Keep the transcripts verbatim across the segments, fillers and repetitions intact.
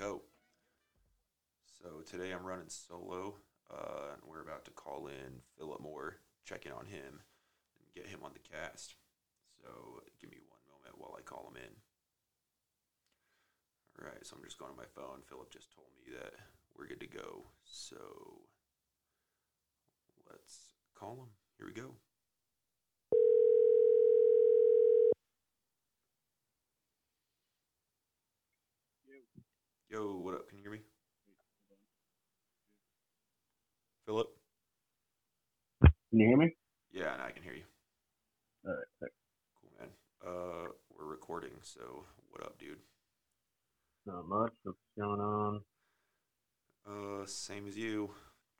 go. So today I'm running solo, uh, and we're about to call in Philip Moore, check in on him, and get him on the cast. So give me one moment while I call him in. All right, so I'm just going to my phone. Philip just told me that we're good to go. So let's call him. Here we go. Yo, what up? Can you hear me? Philip? Can you hear me? Yeah, no, I can hear you. All right. Thanks. Cool, man. Uh, we're recording, so what up, dude? Not much. What's going on? Uh, same as you.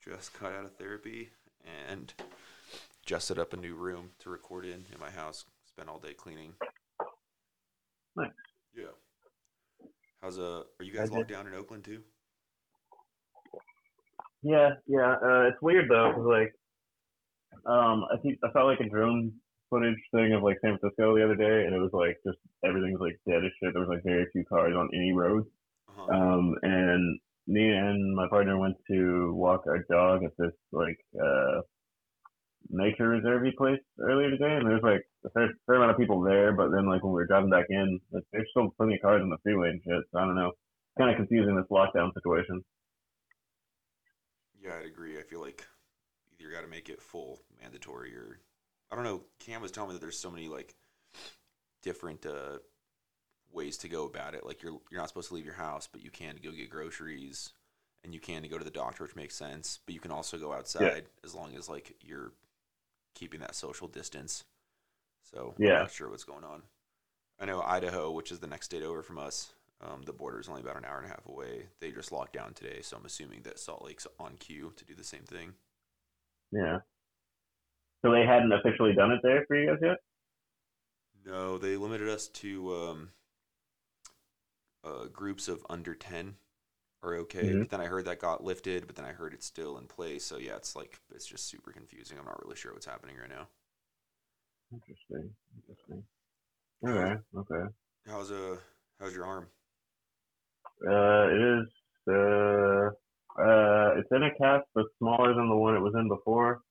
Just got out of therapy and just set up a new room to record in in my house. Spent all day cleaning. Nice. Yeah. How's uh? Are you guys locked down in Oakland too? Yeah, yeah. Uh, it's weird though, cause like, um, I think I saw like a drone footage thing of like San Francisco the other day, and it was like just everything's like dead as shit. There was like very few cars on any road. Uh-huh. Um, and me and my partner went to walk our dog at this like uh nature reserve-y place earlier today, and there's like a fair, fair amount of people there, but then like when we were driving back in, like, there's still plenty of cars on the freeway and shit, so I don't know. It's kind of confusing, this lockdown situation. Yeah, I'd agree. I feel like either got to make it full mandatory or, I don't know, Cam was telling me that there's so many like different uh, ways to go about it. Like you're you're not supposed to leave your house, but you can go get groceries, and you can go to the doctor, which makes sense, but you can also go outside yeah. as long as like you're keeping that social distance. So yeah. I'm not sure what's going on. I know Idaho, which is the next state over from us, um, the border is only about an hour and a half away. They just locked down today, so I'm assuming that Salt Lake's on cue to do the same thing. Yeah. So they hadn't officially done it there for you guys yet? No, they limited us to um, uh, groups of under ten are okay. Mm-hmm. But then I heard that got lifted, but then I heard it's still in place. So yeah, it's like, it's just super confusing. I'm not really sure what's happening right now. Interesting. Interesting. Okay. Okay. How's uh how's your arm? Uh, it is uh uh it's in a cast, but smaller than the one it was in before,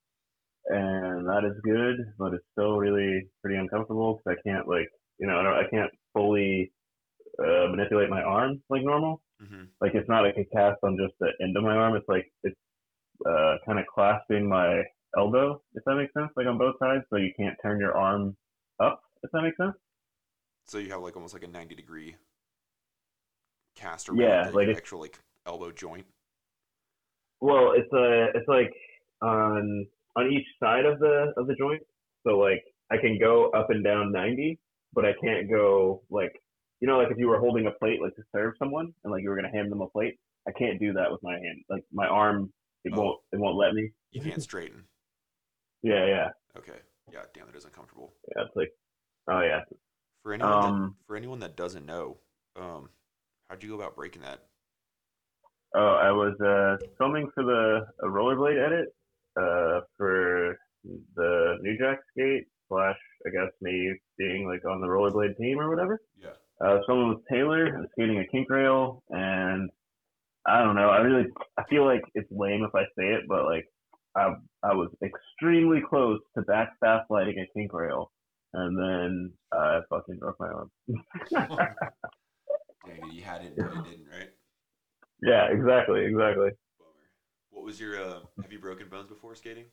and that is good, but it's still really pretty uncomfortable because I can't like you know I don't I can't fully uh, manipulate my arm like normal. Mm-hmm. Like it's not like a cast on just the end of my arm. It's like it's uh kind of clasping my elbow, if that makes sense, like on both sides, so you can't turn your arm up, if that makes sense. So you have like almost like a ninety degree cast around yeah, the like actual like elbow joint. Well, it's a it's like on on each side of the of the joint. So like I can go up and down ninety, but I can't go like you know like if you were holding a plate like to serve someone and like you were gonna hand them a plate. I can't do that with my hand. Like my arm, it oh. won't it won't let me. You can't straighten. Yeah, yeah. Okay. Yeah, damn, that is uncomfortable. Yeah, it's like, oh, yeah. For anyone, um, that, for anyone that doesn't know, um, how'd you go about breaking that? Oh, I was uh, filming for the a Rollerblade edit uh, for the New Jack Skate slash, I guess, me being, like, on the Rollerblade team or whatever. Yeah. I was filming with Taylor and skating a kink rail, and I don't know. I really I feel like it's lame if I say it, but, like, I I was extremely close to back fast lighting a kink rail, and then I uh, fucking broke my arm. Dang, you had it, but you didn't, right? Yeah, exactly, exactly. Bummer. What was your? Uh, have you broken bones before skating?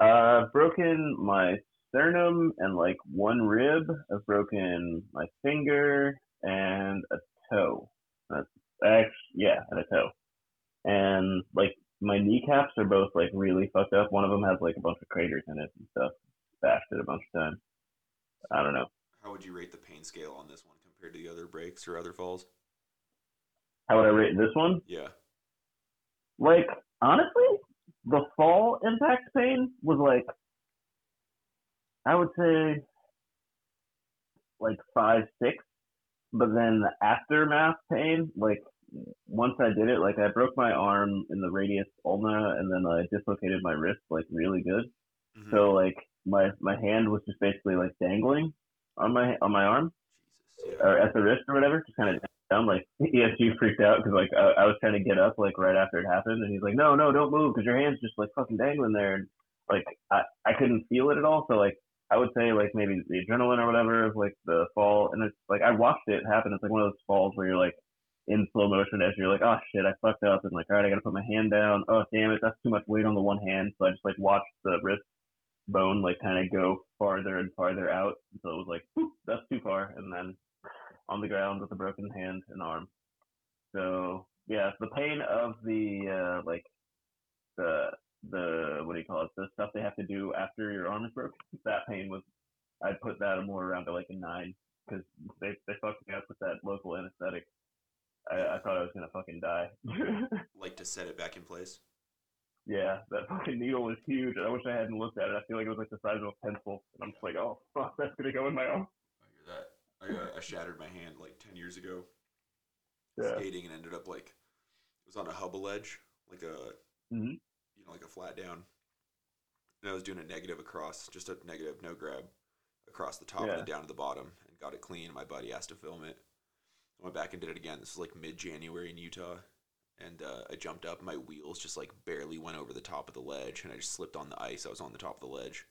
Uh, broken my sternum and like one rib. I've broken my finger and a toe. That's actually, yeah, and a toe, and like. My kneecaps are both, like, really fucked up. One of them has, like, a bunch of craters in it and stuff. Bashed it a bunch of times. I don't know. How would you rate the pain scale on this one compared to the other breaks or other falls? How would I rate this one? Yeah. Like, honestly, the fall impact pain was, like, I would say, like, five, six. But then the aftermath pain, like, once I did it, like I broke my arm in the radius ulna, and then I dislocated my wrist, like really good. Mm-hmm. So like my my hand was just basically like dangling on my on my arm, Jesus, yeah. or at the wrist or whatever, just kind of I'm like, E S G freaked out because like I, I was trying to get up like right after it happened, and he's like, no, no, don't move because your hand's just like fucking dangling there, and like I, I couldn't feel it at all. So like I would say like maybe the adrenaline or whatever of like the fall, and it's like I watched it happen. It's like one of those falls where you're like in slow motion as you're like, oh shit, I fucked up, and like all right, I gotta put my hand down. Oh damn it, that's too much weight on the one hand. So I just like watched the wrist bone like kind of go farther and farther out. So it was like, whoop, that's too far, and then on the ground with a broken hand and arm. So yeah, the pain of the uh, like the the what do you call it? The stuff they have to do after your arm is broken. That pain was, I'd put that more around to like a nine because they they fucked me up with that local anesthetic. I, I thought I was gonna fucking die. Like to set it back in place. Yeah, that fucking needle was huge. I wish I hadn't looked at it. I feel like it was like the size of a pencil, and I'm just like, oh fuck, that's gonna go in my arm. I hear that. I, I shattered my hand like ten years ago, yeah. Skating, and ended up like, it was on a hubble ledge, like a, mm-hmm. you know, like a flat down. And I was doing a negative across, just a negative, no grab, across the top yeah. and down to the bottom, and got it clean. My buddy asked to film it. I went back and did it again. This was like mid-January in Utah, and uh, I jumped up, and my wheels just like barely went over the top of the ledge, and I just slipped on the ice. I was on the top of the ledge.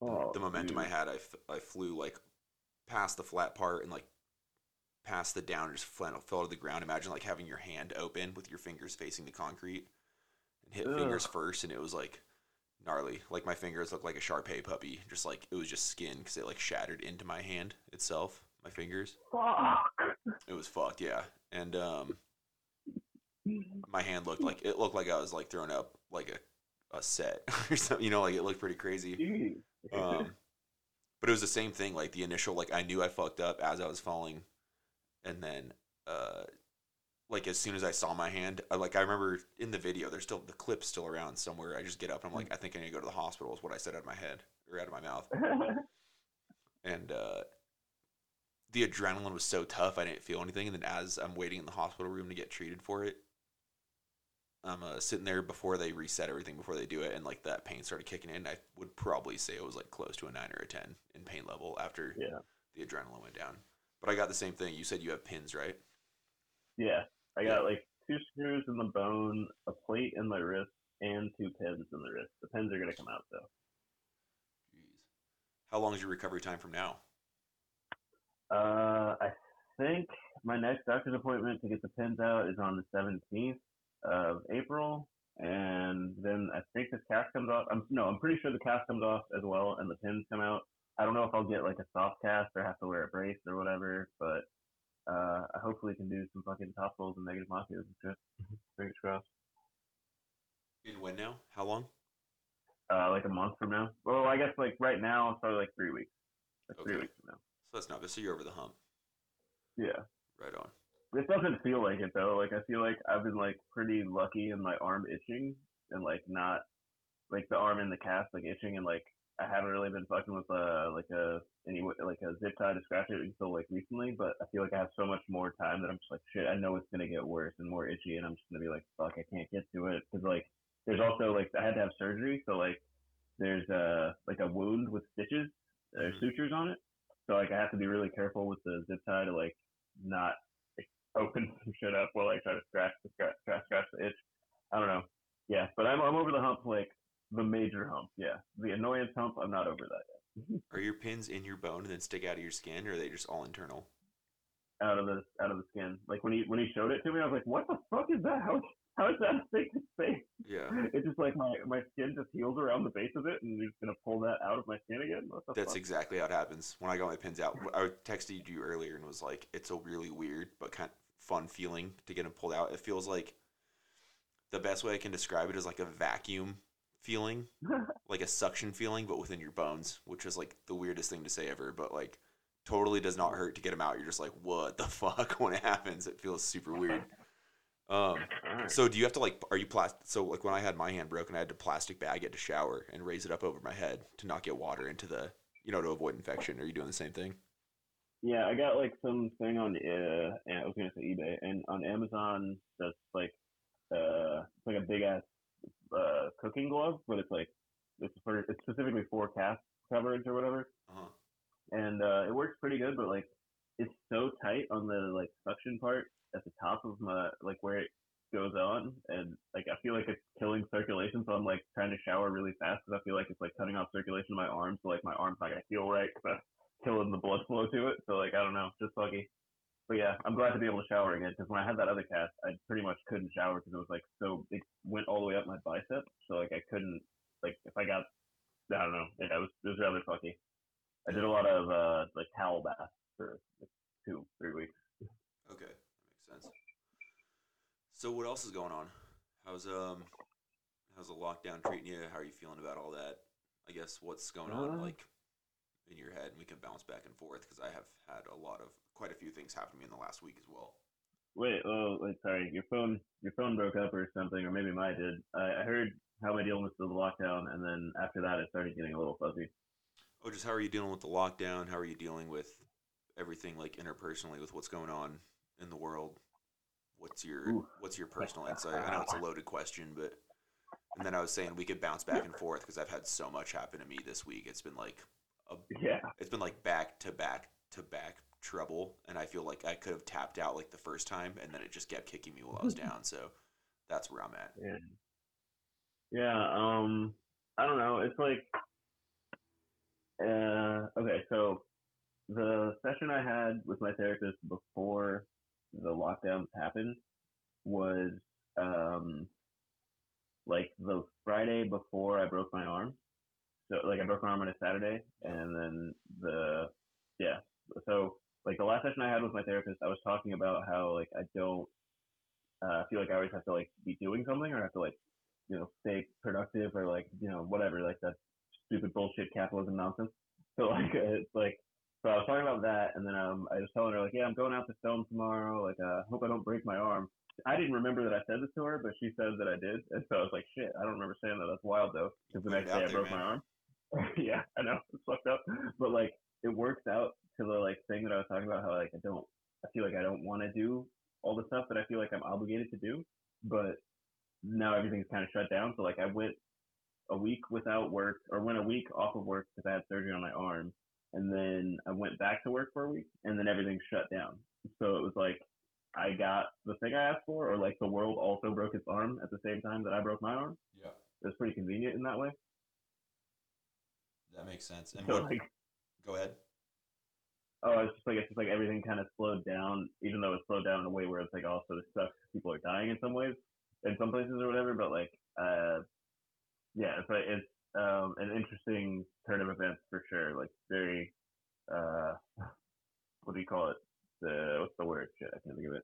Oh, the momentum dude. I had, I, f- I flew like, past the flat part and like past the down and just fell to the ground. Imagine like having your hand open with your fingers facing the concrete and hit Ugh. fingers first, and it was like gnarly. Like my fingers looked like a Shar Pei puppy. Just like it was just skin because it like shattered into my hand itself. My fingers. Fuck. It was fucked, yeah. And um, my hand looked like it looked like I was like throwing up like a a set or something. You know, like it looked pretty crazy. Um. But it was the same thing, like the initial, like I knew I fucked up as I was falling, and then, uh, like as soon as I saw my hand, I, like I remember in the video, there's still the clip's still around somewhere. I just get up and I'm like, I think I need to go to the hospital is what I said out of my head or out of my mouth. And uh, the adrenaline was so tough, I didn't feel anything. And then as I'm waiting in the hospital room to get treated for it, I'm uh, sitting there before they reset everything, before they do it, and like that pain started kicking in. I would probably say it was like close to a nine or a ten in pain level after yeah. the adrenaline went down. But I got the same thing. You said you have pins, right? Yeah, I got yeah. like two screws in the bone, a plate in my wrist, and two pins in the wrist. The pins are gonna come out though. Jeez, how long is your recovery time from now? Uh, I think my next doctor's appointment to get the pins out is on the seventeenth. Of April, and then I think the cast comes off. I'm no, I'm pretty sure the cast comes off as well, and the pins come out. I don't know if I'll get like a soft cast or have to wear a brace or whatever, but uh, I hopefully can do some fucking top rolls and negative macchios and shit. Fingers crossed. In when now? How long? Uh, like a month from now. Well, I guess like right now, it's probably like three weeks. Like okay. Three weeks from now. So that's not. So you're over the hump. Yeah. Right on. It doesn't feel like it though. Like I feel like I've been like pretty lucky in my arm itching and like not like the arm in the cast like itching, and like I haven't really been fucking with uh like a any like a zip tie to scratch it until like recently. But I feel like I have so much more time that I'm just like shit. I know it's gonna get worse and more itchy, and I'm just gonna be like fuck. I can't get to it because like there's also like I had to have surgery, so like there's a uh, like a wound with stitches or sutures on it, so like I have to be really careful with the zip tie to like not open some shit up while I try to scratch the scratch, scratch, scratch the itch. I don't know. Yeah, but I'm I'm over the hump, like the major hump. Yeah, the annoyance hump. I'm not over that yet. Are your pins in your bone and then stick out of your skin, or are they just all internal? Out of the out of the skin. Like when he when he showed it to me, I was like, "What the fuck is that? How how is that a thing to say?" Yeah. It's just like my my skin just heals around the base of it, and you're just gonna pull that out of my skin again. What the That's fuck? Exactly how it happens. When I got my pins out, I texted you earlier and was like, "It's a really weird but kind of fun feeling to get them pulled out." It feels like the best way I can describe it is like a vacuum feeling, like a suction feeling, but within your bones, which is like the weirdest thing to say ever. But like, totally does not hurt to get them out. You're just like, what the fuck when it happens? It feels super weird. Um, so do you have to like, are you plastic? So like when I had my hand broken, I had to plastic bag it to shower and raise it up over my head to not get water into the, you know, to avoid infection. Are you doing the same thing? Yeah, I got like some thing on uh, I was gonna say eBay and on Amazon that's like uh, it's like a big ass uh, cooking glove, but it's like it's for it's specifically for cast coverage or whatever. Uh-huh. And uh, it works pretty good, but like it's so tight on the like suction part at the top of my, like where it goes on, and like I feel like it's killing circulation, so I'm like trying to shower really fast because I feel like it's like cutting off circulation in my arms, so like my arm's not gonna feel right because I'm killing the blood flow to it. So like I don't know, just lucky. But yeah, I'm glad to be able to shower again, because when I had that other cast, I pretty much couldn't shower because it was like so, it went all the way up my bicep, so like I couldn't, like if I got, I don't know, yeah, it was it was rather fucky. I did a lot of uh like towel baths for like two, three weeks. Okay, that makes sense. So what else is going on? How's um how's the lockdown treating you? How are you feeling about all that? I guess what's going uh, on like in your head? We can bounce back and forth because I have had a lot of quite a few things happen to me in the last week as well. Wait, oh wait, sorry, your phone your phone broke up or something, or maybe mine did. I, I heard how am I dealing with the lockdown, and then after that it started getting a little fuzzy. Oh, just how are you dealing with the lockdown? How are you dealing with everything like interpersonally with what's going on in the world? What's your Ooh. what's your personal insight? I know it's a loaded question, but and then I was saying we could bounce back and forth because I've had so much happen to me this week. It's been like a, yeah, it's been like back to back to back trouble, and I feel like I could have tapped out like the first time, and then it just kept kicking me while I was down. So that's where I'm at. Yeah, yeah. Um, I don't know. It's like, uh, okay. So the session I had with my therapist before the lockdowns happened was um like the Friday before I broke my arm. So like I broke my arm on a Saturday, and then the yeah so like the last session I had with my therapist, I was talking about how like I don't uh feel like I always have to like be doing something, or have to like, you know, stay productive, or like, you know, whatever, like that stupid bullshit capitalism nonsense. So like it's like So I was talking about that, and then um, I was telling her, like, yeah, I'm going out to film tomorrow. Like, I uh, hope I don't break my arm. I didn't remember that I said this to her, but she says that I did. And so I was like, shit, I don't remember saying that. That's wild, though, because the next day I broke my arm. Yeah, I know. It's fucked up. But, like, it works out to the, like, thing that I was talking about, how, like, I don't – I feel like I don't want to do all the stuff that I feel like I'm obligated to do. But now everything's kind of shut down. So, like, I went a week without work – or went a week off of work because I had surgery on my arm. And then I went back to work for a week, and then everything shut down. So it was like I got the thing I asked for, or like the world also broke its arm at the same time that I broke my arm. Yeah. It was pretty convenient in that way. That makes sense. And so what, like, go ahead. Oh, it's just like it's just like everything kind of slowed down, even though it slowed down in a way where it's like also this sucks. People are dying in some ways, in some places or whatever. But like, uh, yeah, it's like it's. Um, an interesting turn of events for sure. Like very, uh, what do you call it? The what's the word? Shit, I can't think of it.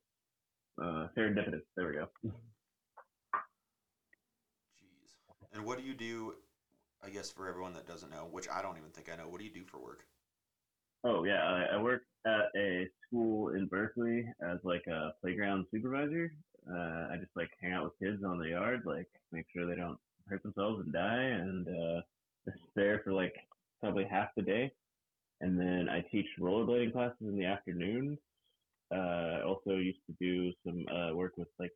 Uh, serendipitous. There we go. Jeez. And what do you do? I guess for everyone that doesn't know, which I don't even think I know, what do you do for work? Oh yeah, I, I work at a school in Berkeley as like a playground supervisor. Uh, I just like hang out with kids on the yard, like make sure they don't hurt themselves and die, and uh it's there for like probably half the day, and then I teach rollerblading classes in the afternoon. uh I also used to do some uh work with like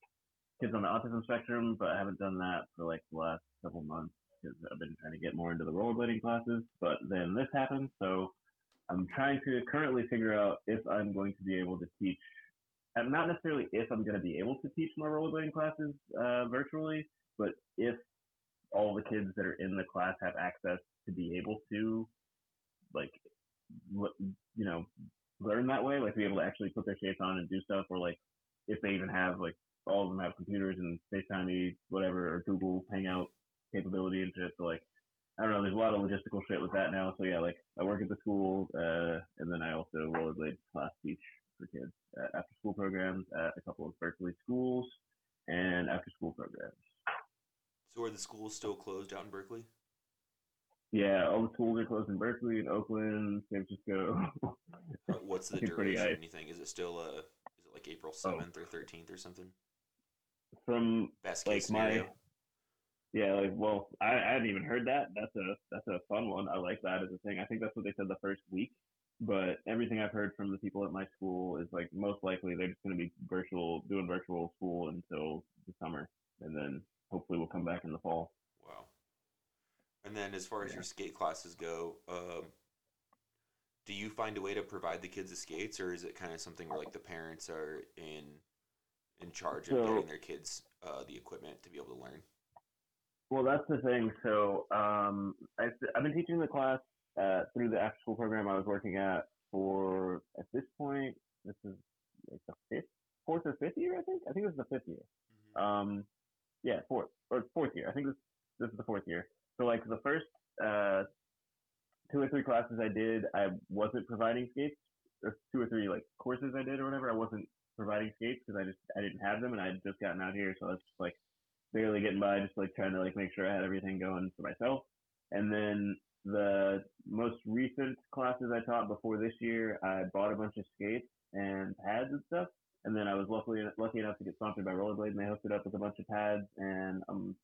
kids on the autism spectrum, but I haven't done that for like the last couple months because I've been trying to get more into the rollerblading classes. But then this happened, so I'm trying to currently figure out if I'm going to be able to teach and not necessarily if I'm going to be able to teach my rollerblading classes uh virtually, but if all the kids that are in the class have access to be able to, like, you know, learn that way, like be able to actually put their shades on and do stuff, or like if they even have, like, all of them have computers and FaceTime, whatever, or Google Hangout capability and shit. So like, I don't know, there's a lot of logistical shit with that now. So yeah, like I work at the school, uh, and then I also rollerblade class teach for kids at after school programs at a couple of Berkeley schools and after school programs. So are the schools still closed out in Berkeley? Yeah, all the schools are closed in Berkeley, in Oakland, San Francisco. What's the duration or anything? Is it still uh, is it like April seventh oh. or thirteenth or something? From best case like scenario. My, yeah, like well, I, I hadn't even heard that. That's a that's a fun one. I like that as a thing. I think that's what they said the first week. But everything I've heard from the people at my school is like most likely they're just going to be virtual, doing virtual school until the summer, and then hopefully we'll come back in the fall. Wow. And then as far as yeah. your skate classes go, um, do you find a way to provide the kids the skates, or is it kind of something where like the parents are in in charge of so, getting their kids uh, the equipment to be able to learn? Well, that's the thing. So um, I, I've been teaching the class uh, through the after school program I was working at for, at this point, this is like the fifth, fourth or fifth year, I think. I think this is the fifth year. Mm-hmm. Um, yeah, fourth or fourth year. I think this this is the fourth year. So like the first uh, two or three classes I did, I wasn't providing skates. Or two or three like courses I did or whatever, I wasn't providing skates because I just I didn't have them, and I had just gotten out here, so I was just like barely getting by, just like trying to like make sure I had everything going for myself. And then the most recent classes I taught before this year, I bought a bunch of skates and pads and stuff, and then I was luckily lucky enough to get sponsored by Rollerblade, and they hooked it up with a bunch of pads, and I'm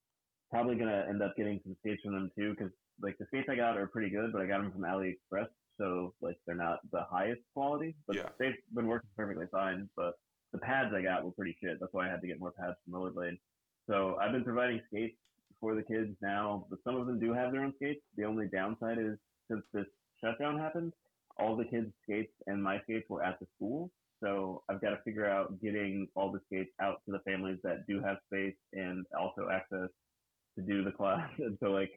probably gonna end up getting some skates from them too, because like the skates I got are pretty good, but I got them from AliExpress, so like they're not the highest quality, but yeah. They've been working perfectly fine. But the pads I got were pretty shit. That's why I had to get more pads from Rollerblade. So I've been providing skates for the kids now, but some of them do have their own skates. The only downside is since this shutdown happened, all the kids' skates and my skates were at the school. So I've got to figure out getting all the skates out to the families that do have space and also access to do the class. And so like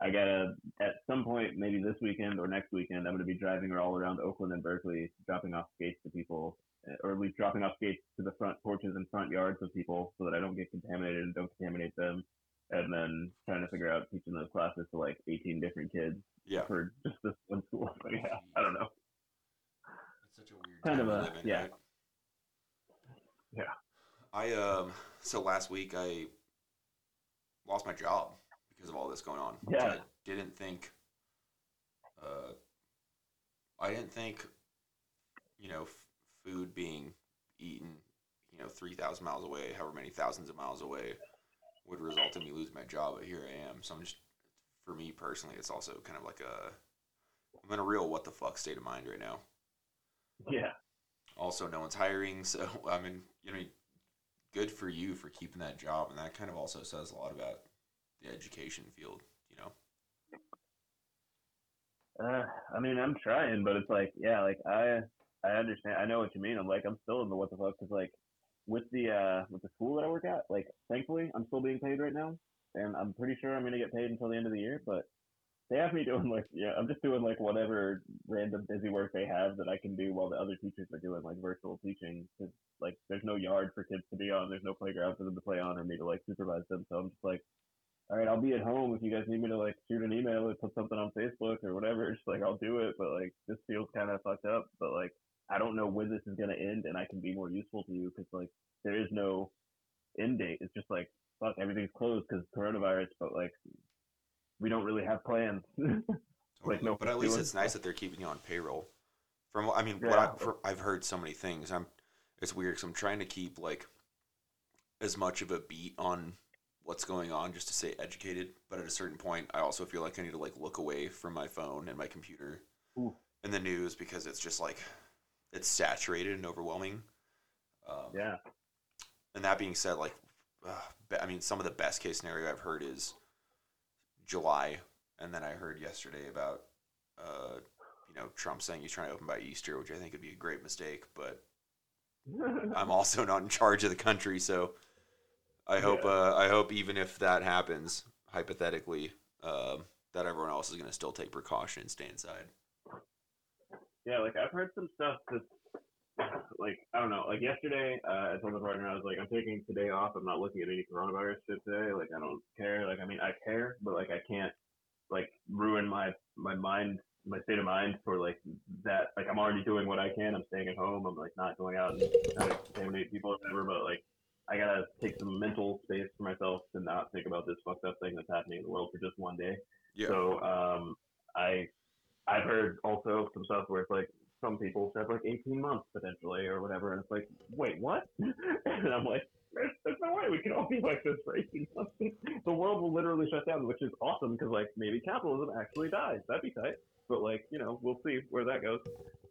I got to, at some point, maybe this weekend or next weekend, I'm going to be driving all around Oakland and Berkeley, dropping off skates to people, or at least dropping off skates to the front porches and front yards of people so that I don't get contaminated and don't contaminate them. And then trying to figure out teaching those classes to like eighteen different kids yeah. for just this one school. But yeah, I don't know. That's such a weird kind of a, living, yeah. Right? Yeah. I, um, so last week I lost my job because of all this going on. Yeah. I didn't think, uh, I didn't think, you know, f- food being eaten, you know, three thousand miles away, however many thousands of miles away, would result in me losing my job, but here I am. So I'm just, for me personally, it's also kind of like a, I'm in a real what the fuck state of mind right now. Yeah. Also, no one's hiring, so I mean, you know, good for you for keeping that job, and that kind of also says a lot about the education field, you know. Uh, I mean, I'm trying, but it's like, yeah, like I, I understand. I know what you mean. I'm like, I'm still in the what the fuck, because like. With the uh, with the school that I work at, like, thankfully, I'm still being paid right now, and I'm pretty sure I'm going to get paid until the end of the year, but they have me doing, like, yeah, I'm just doing, like, whatever random busy work they have that I can do while the other teachers are doing, like, virtual teaching, because, like, there's no yard for kids to be on, there's no playground for them to play on or me to, like, supervise them, so I'm just like, all right, I'll be at home if you guys need me to, like, shoot an email or put something on Facebook or whatever, just, like, I'll do it, but, like, this feels kind of fucked up, but, like, I don't know when this is going to end and I can be more useful to you because, like, there is no end date. It's just like, fuck, everything's closed because coronavirus, but, like, we don't really have plans. Totally. Like, no, but at least it's nice that they're keeping you on payroll. From I mean, yeah. what I, from, I've heard so many things. I'm, it's weird because I'm trying to keep, like, as much of a beat on what's going on just to stay educated. But at a certain point, I also feel like I need to, like, look away from my phone and my computer Ooh. and the news because it's just, like... it's saturated and overwhelming. Um, yeah. And that being said, like, uh, I mean, some of the best case scenario I've heard is July. And then I heard yesterday about, uh, you know, Trump saying he's trying to open by Easter, which I think would be a great mistake, but I'm also not in charge of the country. So I hope, yeah. uh, I hope even if that happens, hypothetically, um, that everyone else is going to still take precaution and stay inside. Yeah, like, I've heard some stuff that's, like, I don't know. Like, yesterday, uh, I told my partner, I was like, I'm taking today off. I'm not looking at any coronavirus shit today. Like, I don't care. Like, I mean, I care, but, like, I can't, like, ruin my, my mind, my state of mind for, like, that. Like, I'm already doing what I can. I'm staying at home. I'm, like, not going out and trying to contaminate people or whatever, but, like, I got to take some mental space for myself to not think about this fucked up thing that's happening in the world for just one day. Yeah. So, um, I... I've heard also some stuff where it's like some people have like eighteen months potentially or whatever, and it's like, wait, what? And I'm like, there's, there's no way we can all be like this for eighteen months. The world will literally shut down, which is awesome because like maybe capitalism actually dies. That'd be tight. But like, you know, we'll see where that goes.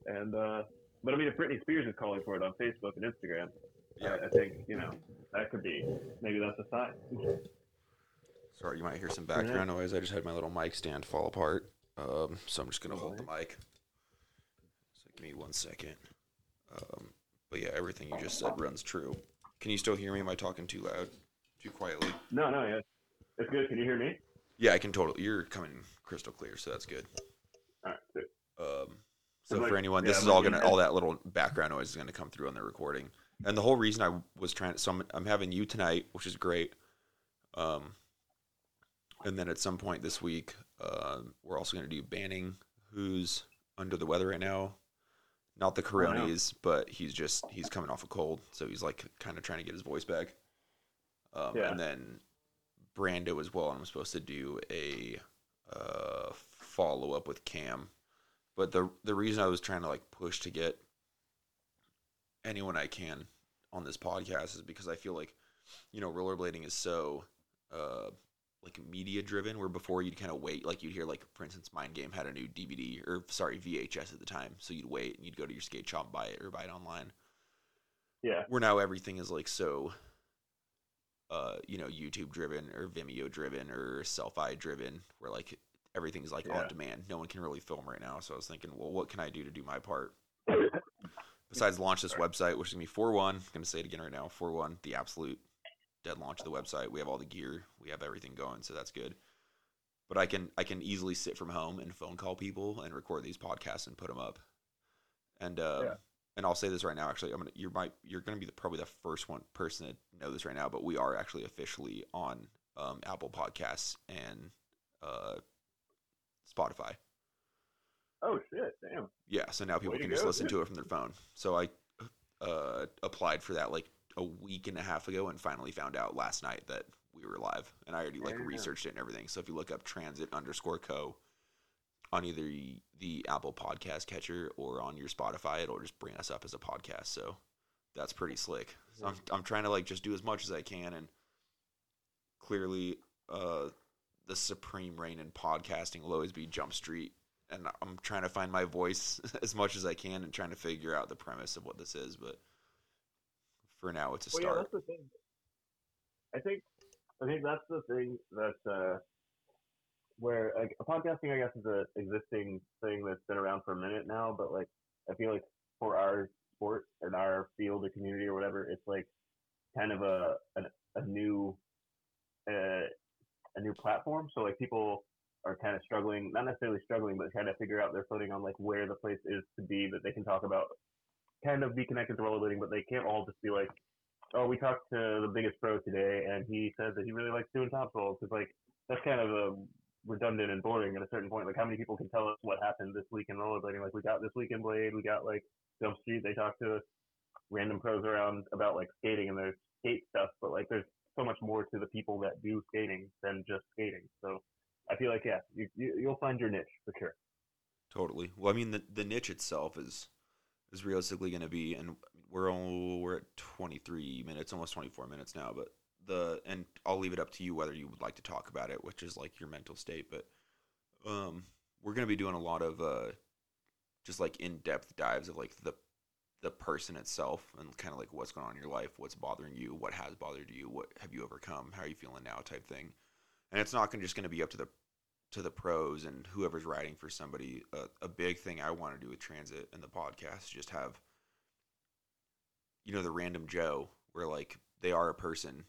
And uh, but I mean, if Britney Spears is calling for it on Facebook and Instagram, yeah. I, I think you know that could be maybe that's a sign. Sorry, you might hear some background yeah. noise. I just had my little mic stand fall apart. Um, so I'm just going to hold the mic. Give me one second. Um, but yeah, everything you just said runs true. Can you still hear me? Am I talking too loud? Too quietly? No, no, yeah. It's good. Can you hear me? Yeah, I can totally. You're coming crystal clear, so that's good. All right, good. Um, so like, for anyone, this yeah, is all gonna, all that little background noise is gonna come through on the recording. And the whole reason I was trying to, so I'm, I'm having you tonight, which is great. Um, and then at some point this week, uh, we're also gonna do Banning, who's under the weather right now. Not the coronies, but he's just, he's coming off a cold, so he's like kind of trying to get his voice back. Um, yeah. And then Brando as well. I'm supposed to do a uh, follow up with Cam, but the the reason I was trying to like push to get anyone I can on this podcast is because I feel like, you know, rollerblading is so uh, like media driven. Where before you'd kind of wait, like you'd hear like, for instance, Mind Game had a new D V D or sorry V H S at the time, so you'd wait and you'd go to your skate shop, buy it or buy it online. Yeah. Where now everything is like so. Uh, you know, YouTube driven or Vimeo driven or Selfie driven, where like everything's like yeah. on demand. No one can really film right now. So I was thinking, well, what can I do to do my part besides launch this website, which is gonna be four one. I'm gonna say it again right now, four one, the absolute dead launch of the website. We have all the gear, we have everything going, so that's good. But I can I can easily sit from home and phone call people and record these podcasts and put them up. And uh, yeah. And I'll say this right now. Actually, I'm gonna you might you're gonna be the, probably the first one person to know this right now. But we are actually officially on um, Apple Podcasts and uh, Spotify. Oh shit! Damn. Yeah. So now people Way can just go. listen yeah. to it from their phone. So I uh, applied for that like a week and a half ago, and finally found out last night that we were live. And I already like yeah. researched it and everything. So if you look up Transit underscore Co. on either the Apple Podcast catcher or on your Spotify, it'll just bring us up as a podcast. So that's pretty slick. So I'm I'm trying to like just do as much as I can, and clearly uh, the supreme reign in podcasting will always be Jump Street, and I'm trying to find my voice as much as I can and trying to figure out the premise of what this is. But for now, it's a well, start. Yeah, that's the thing. I think I think that's the thing that. Uh... Where like, podcasting, I guess, is an existing thing that's been around for a minute now, but like I feel like for our sport and our field or community or whatever, it's like kind of a a, a new uh, a new platform. So like people are kind of struggling, not necessarily struggling, but trying to figure out their footing on like where the place is to be that they can talk about, kind of be connected to rollerblading, but they can't all just be like, oh, we talked to the biggest pro today, and he said that he really likes doing top rolls. It's like that's kind of a redundant and boring at a certain point. Like how many people can tell us what happened this week in rollerblading? Like we got This Week in Blade, we got like Jump Street, they talk to us, random pros around about like skating and their skate stuff, but like there's so much more to the people that do skating than just skating. So I feel like yeah you, you, you'll find your niche for sure. Totally. Well, I mean the, the niche itself is is realistically going to be, and we're only, we're at twenty-three minutes, almost twenty-four minutes now, but The and I'll leave it up to you whether you would like to talk about it, which is like your mental state. But um, we're gonna be doing a lot of uh, just like in-depth dives of like the the person itself and kind of like what's going on in your life, what's bothering you, what has bothered you, what have you overcome, how are you feeling now, type thing. And it's not gonna just gonna be up to the to the pros and whoever's riding for somebody. Uh, a big thing I want to do with Transit and the podcast is just have, you know, the random Joe, where like they are a person,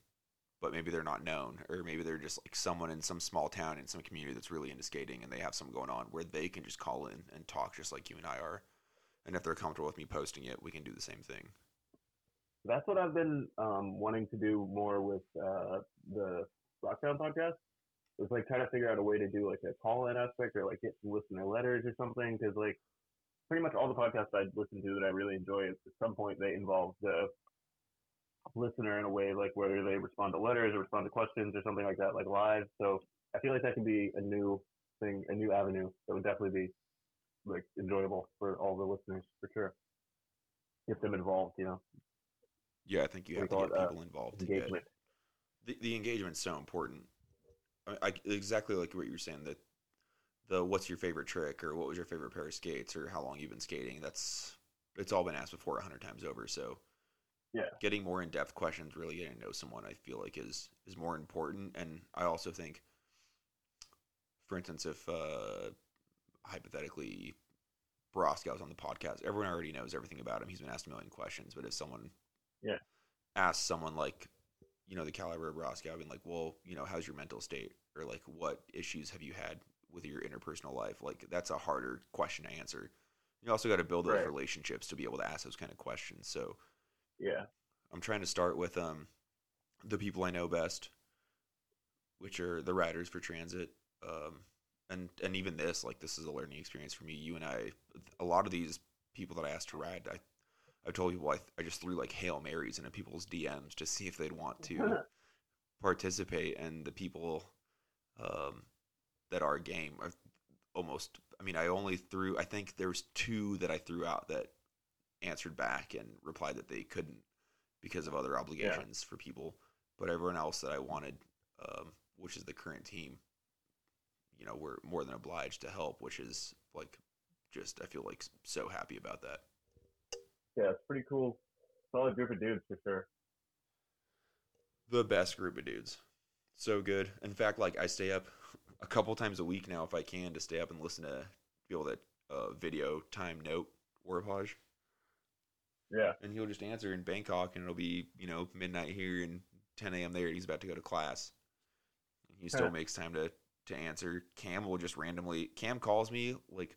but maybe they're not known, or maybe they're just like someone in some small town in some community that's really into skating and they have something going on, where they can just call in and talk just like you and I are. And if they're comfortable with me posting it, we can do the same thing. That's what I've been um, wanting to do more with uh, the Rocktown podcast. It's like trying to figure out a way to do like a call-in aspect, or like get some listener letters or something. Cause like pretty much all the podcasts I listen to that I really enjoy, at some point they involve the listener in a way, like whether they respond to letters or respond to questions or something like that, like live. So I feel like that can be a new thing, a new avenue that would definitely be like enjoyable for all the listeners for sure. Get them involved, you know. Yeah, I think you we have to get it, people uh, involved. Engagement. The the engagement's so important. I, I exactly like what you were saying, that the what's your favorite trick, or what was your favorite pair of skates, or how long you've been skating. That's it's all been asked before a hundred times over. So. Yeah. Getting more in-depth questions, really getting to know someone, I feel like is is more important. And I also think, for instance, if uh, hypothetically Boroskow's on the podcast, everyone already knows everything about him. He's been asked a million questions. But if someone yeah. asks someone like, you know, the caliber of Boroskow, I've been like, well, you know, how's your mental state? Or like, what issues have you had with your interpersonal life? Like, that's a harder question to answer. You also got to build right. those relationships to be able to ask those kind of questions. So yeah, I'm trying to start with um the people I know best, which are the riders for Transit. Um, and, and even this, like, this is a learning experience for me. You and I, a lot of these people that I asked to ride, I, I told people I, I just threw like Hail Marys into people's D Ms to see if they'd want to participate. And the people um, that are game are almost, I mean, I only threw, I think there was two that I threw out that answered back and replied that they couldn't because of other obligations yeah. for people. But everyone else that I wanted, um, which is the current team, you know, we're more than obliged to help, which is like, just, I feel like so happy about that. Yeah, it's pretty cool. Solid group of dudes for sure. The best group of dudes. So good. In fact, like I stay up a couple times a week now if I can to stay up and listen to be able to uh, video time note Warpage. Yeah. And he'll just answer in Bangkok and it'll be, you know, midnight here and ten a.m. there and he's about to go to class. And he still huh. makes time to to answer. Cam will just randomly Cam calls me like,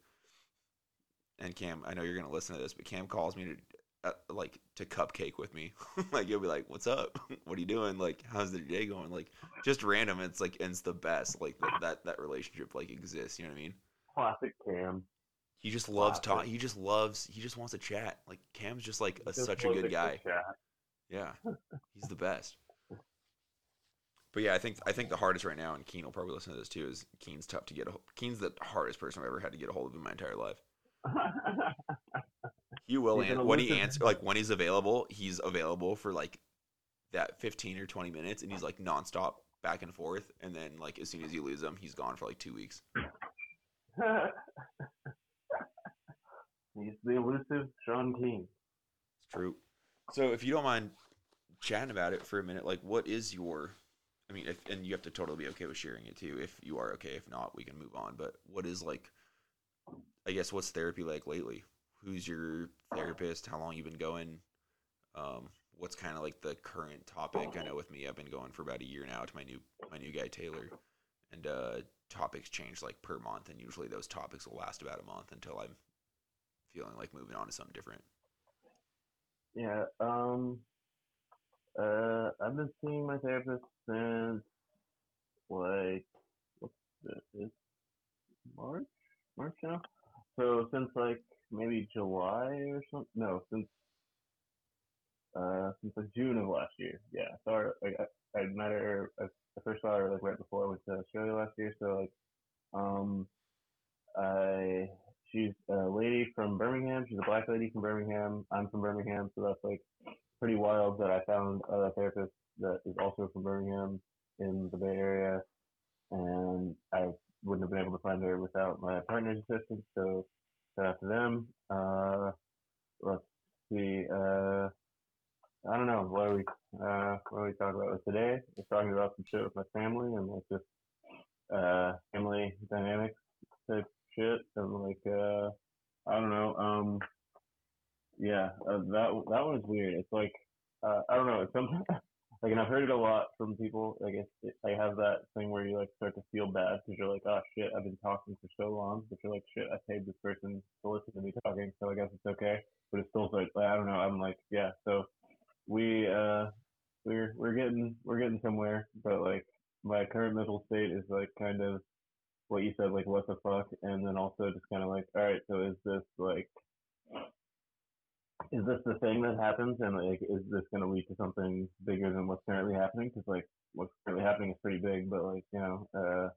and Cam, I know you're gonna listen to this, but Cam calls me to uh, like to cupcake with me. Like he'll be like, "What's up? What are you doing? Like, how's the day going?" Like, just random. It's like, it's the best. Like the, that that relationship like exists. You know what I mean? Classic Cam. He just loves talk. He just loves. He just wants to chat. Like Cam's just like a, just such a good guy. Yeah, he's the best. But yeah, I think I think the hardest right now, and Keen will probably listen to this too, is Keen's tough to get a hold. Keen's the hardest person I've ever had to get a hold of in my entire life. He will answer when he answer like when he's available. He's available for like that fifteen or twenty minutes, and he's like nonstop back and forth. And then like as soon as you lose him, he's gone for like two weeks. He's the elusive Sean Keen. It's true. So if you don't mind chatting about it for a minute, like what is your I mean, if, and you have to totally be okay with sharing it too. If you are okay, if not, we can move on. But what is like, I guess, what's therapy like lately? Who's your therapist? How long you been going? Um, what's kind of like the current topic? I know with me, I've been going for about a year now to my new my new guy Taylor, and uh, topics change like per month, and usually those topics will last about a month until I'm feeling like moving on to something different. Yeah. Um. Uh, I've been seeing my therapist since like what's this? March, March now. So since like maybe July or something. No, since uh since like June of last year. Yeah, I saw her. Like, I, I met her. I, I first saw her like right before I went to Australia last year. So like, um, I she's a lady from Birmingham. She's a black lady from Birmingham. I'm from Birmingham, so that's like pretty wild that I found a therapist that is also from Birmingham in the Bay Area, and I wouldn't have been able to find her without my partner's assistance, so shout out to them. Uh, let's see, uh, I don't know, what are we, uh, what are we talking about today? We're talking about some shit with my family and like just, uh, family dynamics type shit, and like, uh, I don't know, um, yeah, uh, that that one's weird. It's like uh, I don't know. It's something like, and I've heard it a lot from people. Like, it's, it, I have that thing where you like start to feel bad because you're like, oh shit, I've been talking for so long. But you're like, shit, I paid this person to listen to me talking, so I guess it's okay. But it's still like, I don't know. I'm like, yeah. So we uh we're we're getting we're getting somewhere. But like my current mental state is like kind of what you said, like what the fuck, and then also just kind of like, all right, so is this like. Is this the thing that happens, and like, is this going to lead to something bigger than what's currently happening? Because like, what's currently happening is pretty big, but like, you know, uh,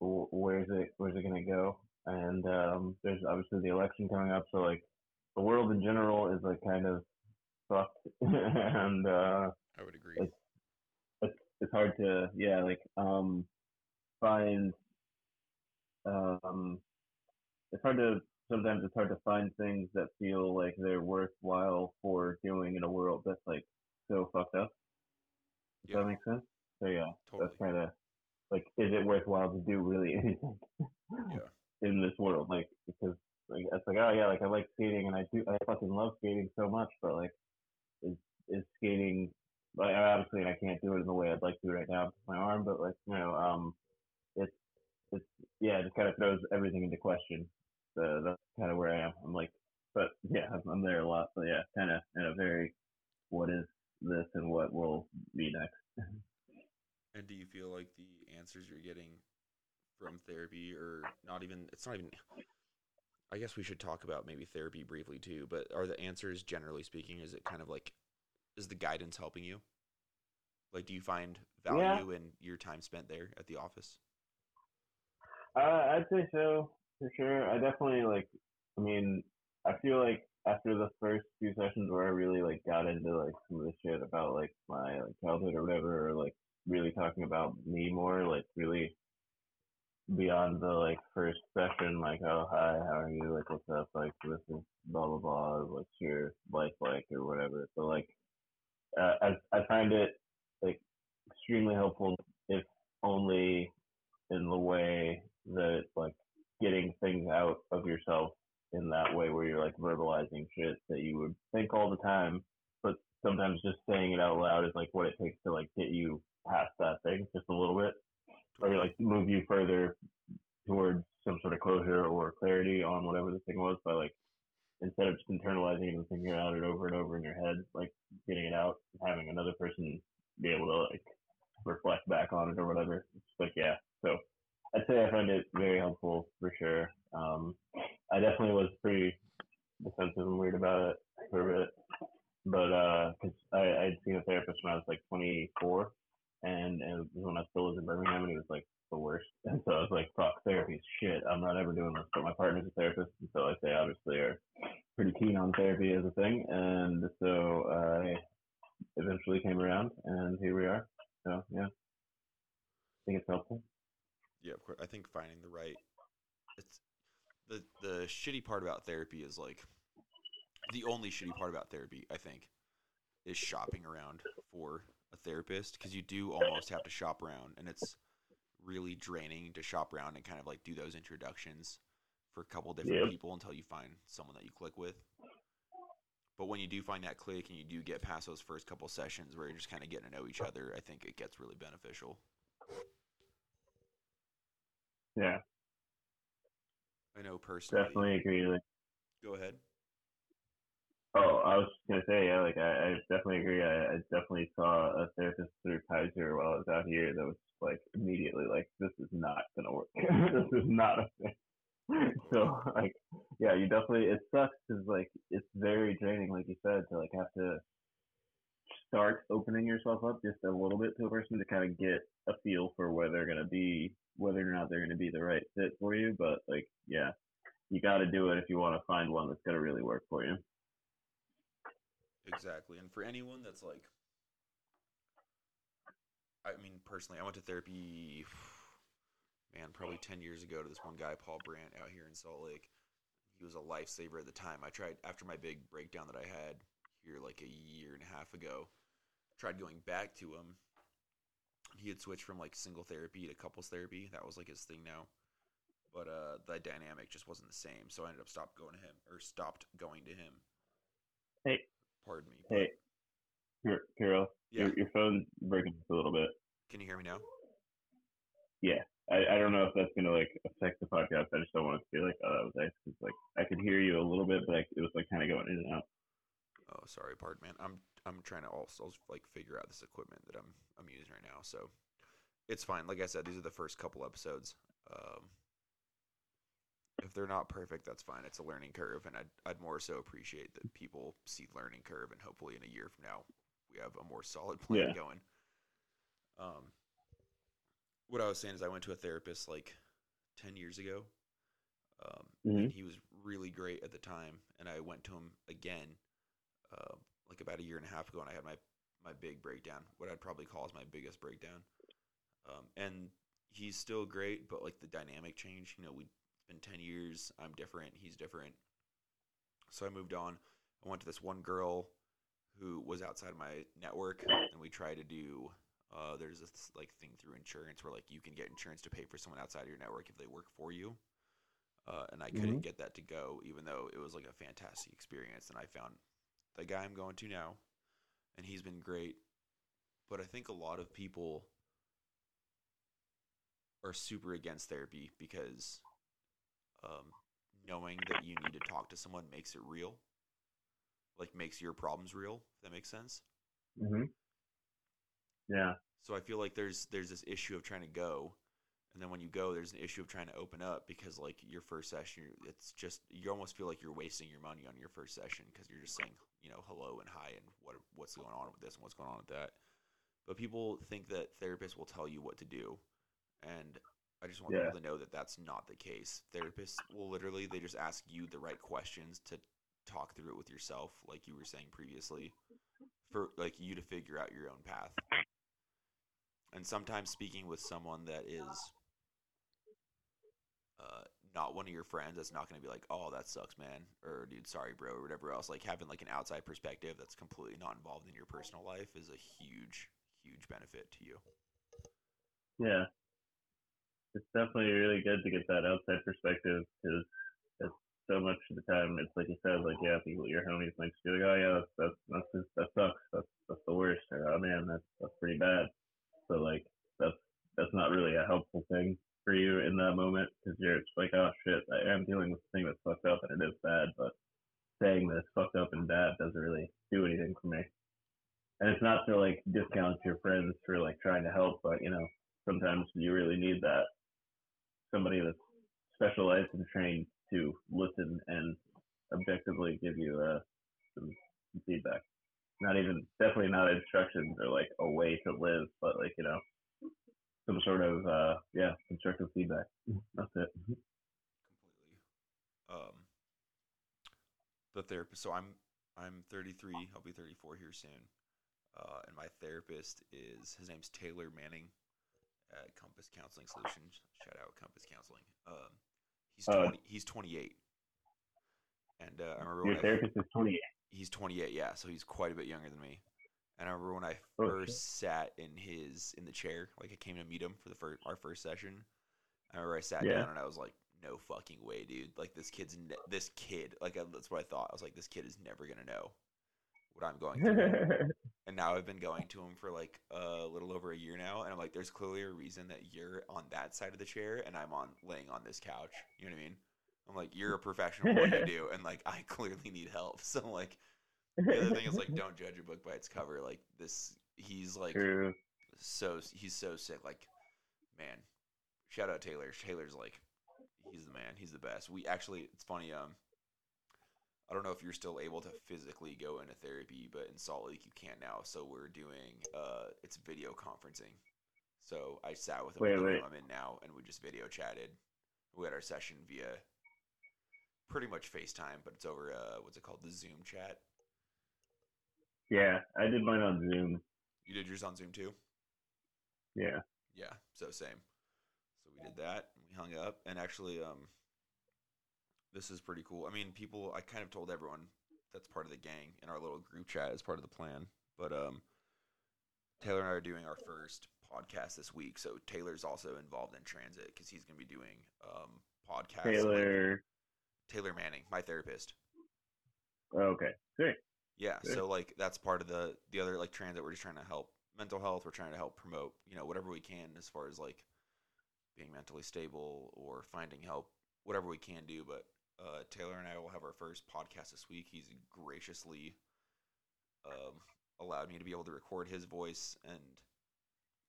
where's it, where's it going to go? And um, there's obviously the election coming up, so like, the world in general is like kind of fucked, and uh, I would agree. It's, it's it's hard to yeah like um find um it's hard to. Sometimes it's hard to find things that feel like they're worthwhile for doing in a world that's like so fucked up. Does yeah. that make sense? So yeah, totally. That's kind of like, is it worthwhile to do really anything yeah. in this world? Like, because like, it's like, oh yeah, like I like skating and I do, I fucking love skating so much, but like, is is skating, like obviously I can't do it in the way I'd like to right now with my arm, but like, you know, um, it's it's yeah, it just kind of throws everything into question. So that's kind of where I am. I'm like, but yeah, I'm, I'm there a lot. So yeah, kind of in a very, what is this and what will be next. And do you feel like the answers you're getting from therapy, or not even, it's not even, I guess we should talk about maybe therapy briefly too, but are the answers, generally speaking, is it kind of like, is the guidance helping you? Like, do you find value yeah. in your time spent there at the office? Uh, I'd say so, for sure. I definitely like, I mean, I feel like after the first few sessions where I really like got into like some of the shit about like my like childhood or whatever, or like really talking about me more, like really beyond the like first session, like, oh hi, how are you, like what's up, like this is blah blah blah, what's your life like or whatever. So like uh, I I find it like extremely helpful, if only in the way that it's like getting things out of yourself in that way where you're like verbalizing shit that you would think all the time, but sometimes just saying it out loud is like what it takes to like get you past that thing just a little bit, or like move you further towards some sort of closure or clarity on whatever the thing was, by like instead of just internalizing it and thinking about it over and over in your head, like getting it out and having another person be able to like reflect back on it or whatever. It's like, yeah, so I'd say I find it very helpful for sure. Um, I definitely was pretty defensive and weird about it for a bit, but uh, cause I, I'd seen a therapist when I was like twenty-four, and, and when I still was in Birmingham, and it was like the worst. And so I was like, fuck, therapy's shit, I'm not ever doing this. But my partner's a therapist, and so like they obviously are pretty keen on therapy as a thing. And so I eventually came around, and here we are. So yeah, I think it's helpful. Yeah, of course. I think finding the right, it's the the shitty part about therapy is like, the only shitty part about therapy, I think, is shopping around for a therapist, because you do almost have to shop around, and it's really draining to shop around and kind of like do those introductions for a couple different yeah. people until you find someone that you click with. But when you do find that click and you do get past those first couple sessions where you're just kind of getting to know each other, I think it gets really beneficial. Yeah. I know personally. Definitely agree. Like, go ahead. Oh, I was just going to say, yeah, like, I, I definitely agree. I, I definitely saw a therapist through Kaiser while I was out here that was, like, immediately, like, this is not going to work. This is not a thing. So, like, yeah, you definitely, it sucks because, like, it's very draining, like you said, to, like, have to start opening yourself up just a little bit to a person to kind of get a feel for where they're going to be, whether or not they're going to be the right fit for you. But, like, yeah, you got to do it if you want to find one that's going to really work for you. Exactly. And for anyone that's like, I mean, personally, I went to therapy, man, probably ten years ago to this one guy, Paul Brandt, out here in Salt Lake. He was a lifesaver at the time. I tried, after my big breakdown that I had here like a year and a half ago, I tried going back to him. He had switched from like single therapy to couples therapy. That was like his thing now. But uh, the dynamic just wasn't the same. So I ended up stopped going to him or stopped going to him. Hey. Pardon me. Hey, Kirill, yeah. your, your phone's breaking up a little bit. Can you hear me now? Yeah. I, I don't know if that's going to, like, affect the podcast. I just don't want it to be like, oh, that was nice. It's like, I could hear you a little bit, but I, it was, like, kind of going in and out. Oh, sorry. Pardon, man. I'm I'm trying to also, like, figure out this equipment that I'm I'm using right now. So it's fine. Like I said, these are the first couple episodes. Um, If they're not perfect, that's fine. It's a learning curve, and I'd, I'd more so appreciate that people see the learning curve, and hopefully in a year from now, we have a more solid plan yeah. going. Um, what I was saying is I went to a therapist like ten years ago, um, mm-hmm. and he was really great at the time, and I went to him again uh, like about a year and a half ago, and I had my, my big breakdown, what I'd probably call is my biggest breakdown. Um, and he's still great, but like the dynamic change, you know, we been ten years, I'm different, he's different. So I moved on. I went to this one girl who was outside of my network, and we tried to do uh there's this like thing through insurance where like you can get insurance to pay for someone outside of your network if they work for you. uh, and I couldn't mm-hmm. get that to go, even though it was like a fantastic experience. And I found the guy I'm going to now, and he's been great. But I think a lot of people are super against therapy because um, knowing that you need to talk to someone makes it real, like makes your problems real, if that makes sense. Mm-hmm. Yeah. So I feel like there's there's this issue of trying to go, and then when you go, there's an issue of trying to open up because, like, your first session, it's just you almost feel like you're wasting your money on your first session because you're just saying, you know, hello and hi and what what's going on with this and what's going on with that. But people think that therapists will tell you what to do, and I just want yeah. people to know that that's not the case. Therapists will literally they just ask you the right questions to talk through it with yourself, like you were saying previously, for like you to figure out your own path. And sometimes speaking with someone that is uh, not one of your friends, that's not going to be like, oh, that sucks, man, or dude, sorry, bro, or whatever else. Like having like an outside perspective that's completely not involved in your personal life is a huge, huge benefit to you. Yeah. It's definitely really good to get that outside perspective because it's so much of the time, it's like you said, like, yeah, people, your homies might just be like, oh, yeah, that's, that's, that's that sucks. That's, that's the worst. Or, oh, man, that's, that's pretty bad. So, like, that's that's not really a helpful thing for you in that moment because you're just like, oh, shit, I am dealing with a thing that's fucked up and it is bad, but saying that it's fucked up and bad doesn't really do anything for me. And it's not to, like, discount your friends for, like, trying to help, but, you know, sometimes you really need that. Somebody that's specialized and trained to listen and objectively give you uh, some, some feedback. Not even, definitely not instructions or like a way to live, but like, you know, some sort of, uh, yeah, constructive feedback. That's it. Completely. Um, the therapist, so I'm, I'm thirty-three, I'll be thirty-four here soon. Uh, and my therapist is, his name's Taylor Manning at Compass Counseling Solutions. Shout out Compass Counseling. Um, he's twenty, uh, he's twenty-eight. And, uh, I remember your therapist is twenty-eight. He's twenty-eight, yeah, so he's quite a bit younger than me. And I remember when I first sat in his in the chair, like I came to meet him for the first our first session. I remember I sat yeah. down and I was like, "No fucking way, dude! Like this kid's ne- this kid, like I, that's what I thought. I was like, this kid is never gonna know what I'm going through." And now I've been going to him for like a little over a year now, and I'm like, "There's clearly a reason that you're on that side of the chair and I'm on laying on this couch." You know what I mean? I'm like, you're a professional, what do you do? And, like, I clearly need help. So, like, the other thing is, like, don't judge a book by its cover. Like, this, he's, like, True. so, he's so sick. Like, man, shout out Taylor. Taylor's, like, he's the man. He's the best. We actually, it's funny, um, I don't know if you're still able to physically go into therapy, but in Salt Lake you can't now. So we're doing, uh, it's video conferencing. So I sat with him wait, wait. I'm in now, and we just video chatted. We had our session via pretty much FaceTime, but it's over, uh, what's it called, the Zoom chat? Yeah, I did mine on Zoom. You did yours on Zoom too? Yeah. Yeah, so same. So we did that, and we hung up, and actually, um, this is pretty cool. I mean, people, I kind of told everyone that's part of the gang in our little group chat as part of the plan, but um, Taylor and I are doing our first podcast this week, so Taylor's also involved in Transit, because he's going to be doing um, podcasts. Taylor... Like, Taylor Manning, my therapist. Okay, great. Yeah, great. So like that's part of the the other like trend that we're just trying to help mental health. We're trying to help promote, you know, whatever we can as far as like being mentally stable or finding help, whatever we can do. But uh, Taylor and I will have our first podcast this week. He's graciously um, allowed me to be able to record his voice, and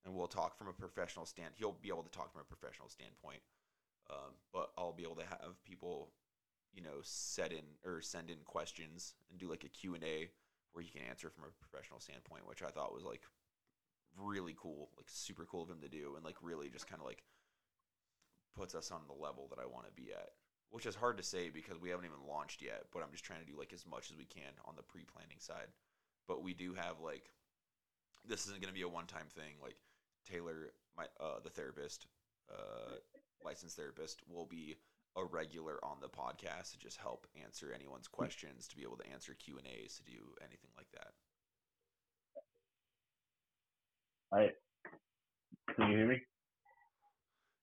and we'll talk from a professional stand. He'll be able to talk from a professional standpoint, um, but I'll be able to have people, you know, set in or send in questions and do like a Q and A where you can answer from a professional standpoint, which I thought was like really cool, like super cool of him to do. And like really just kind of like puts us on the level that I want to be at, which is hard to say because we haven't even launched yet, but I'm just trying to do like as much as we can on the pre-planning side. But we do have like, this isn't going to be a one-time thing. Like Taylor, my, uh, the therapist, uh, licensed therapist will be a regular on the podcast to just help answer anyone's questions, to be able to answer Q and A's, to do anything like that. I can you hear me?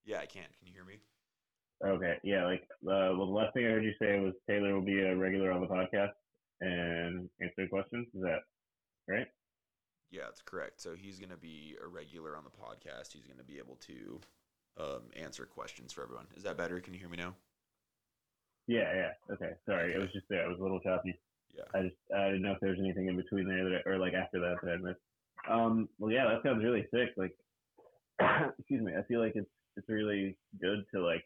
Yeah, I can. Can you hear me? Okay, yeah, like uh, well, the last thing I heard you say was Taylor will be a regular on the podcast and answer questions. Is that right? Yeah, that's correct. So he's going to be a regular on the podcast. He's going to be able to um, answer questions for everyone. Is that better? Can you hear me now? Yeah, yeah. Okay, sorry. Okay. It was just there. It was a little choppy. Yeah. I just I didn't know if there was anything in between there that I, or like after that that I missed. Um, well, yeah, that sounds really sick. Like, excuse me. I feel like it's it's really good to like.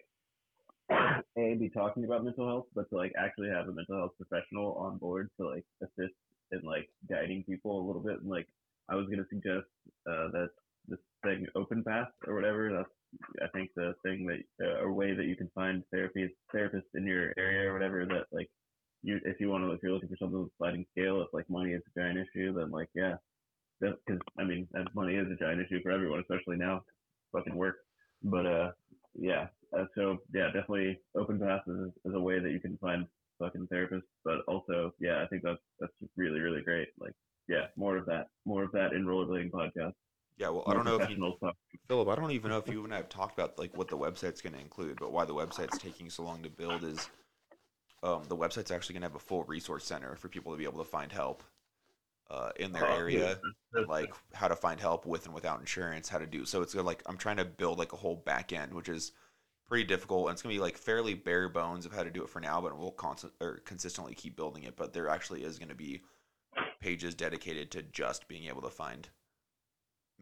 A, be talking about mental health, but to like actually have a mental health professional on board to like assist in like guiding people a little bit. And like I was going to suggest uh, that this thing Open Path or whatever, that's I think the thing that uh, a way that you can find therapy therapists in your area or whatever, that like you if you want to if you're looking for something with sliding scale, if like money is a giant issue, then like yeah, because I mean money is a giant issue for everyone, especially now, fucking work. But uh yeah. Uh, so yeah, definitely Open Path is, is a way that you can find fucking therapists. But also, yeah, I think that's that's really really great. Like, yeah, more of that, more of that in rollerblading podcasts. Yeah, well, more I don't know if you, Philip, I don't even know if you and I have talked about like what the website's going to include, but why the website's taking so long to build is um, the website's actually going to have a full resource center for people to be able to find help uh, in their oh, area, yeah. Like how to find help with and without insurance, how to do. So it's gonna, like I'm trying to build like a whole back end, which is pretty difficult, and it's gonna be like fairly bare bones of how to do it for now, but we'll constant or consistently keep building it. But there actually is going to be pages dedicated to just being able to find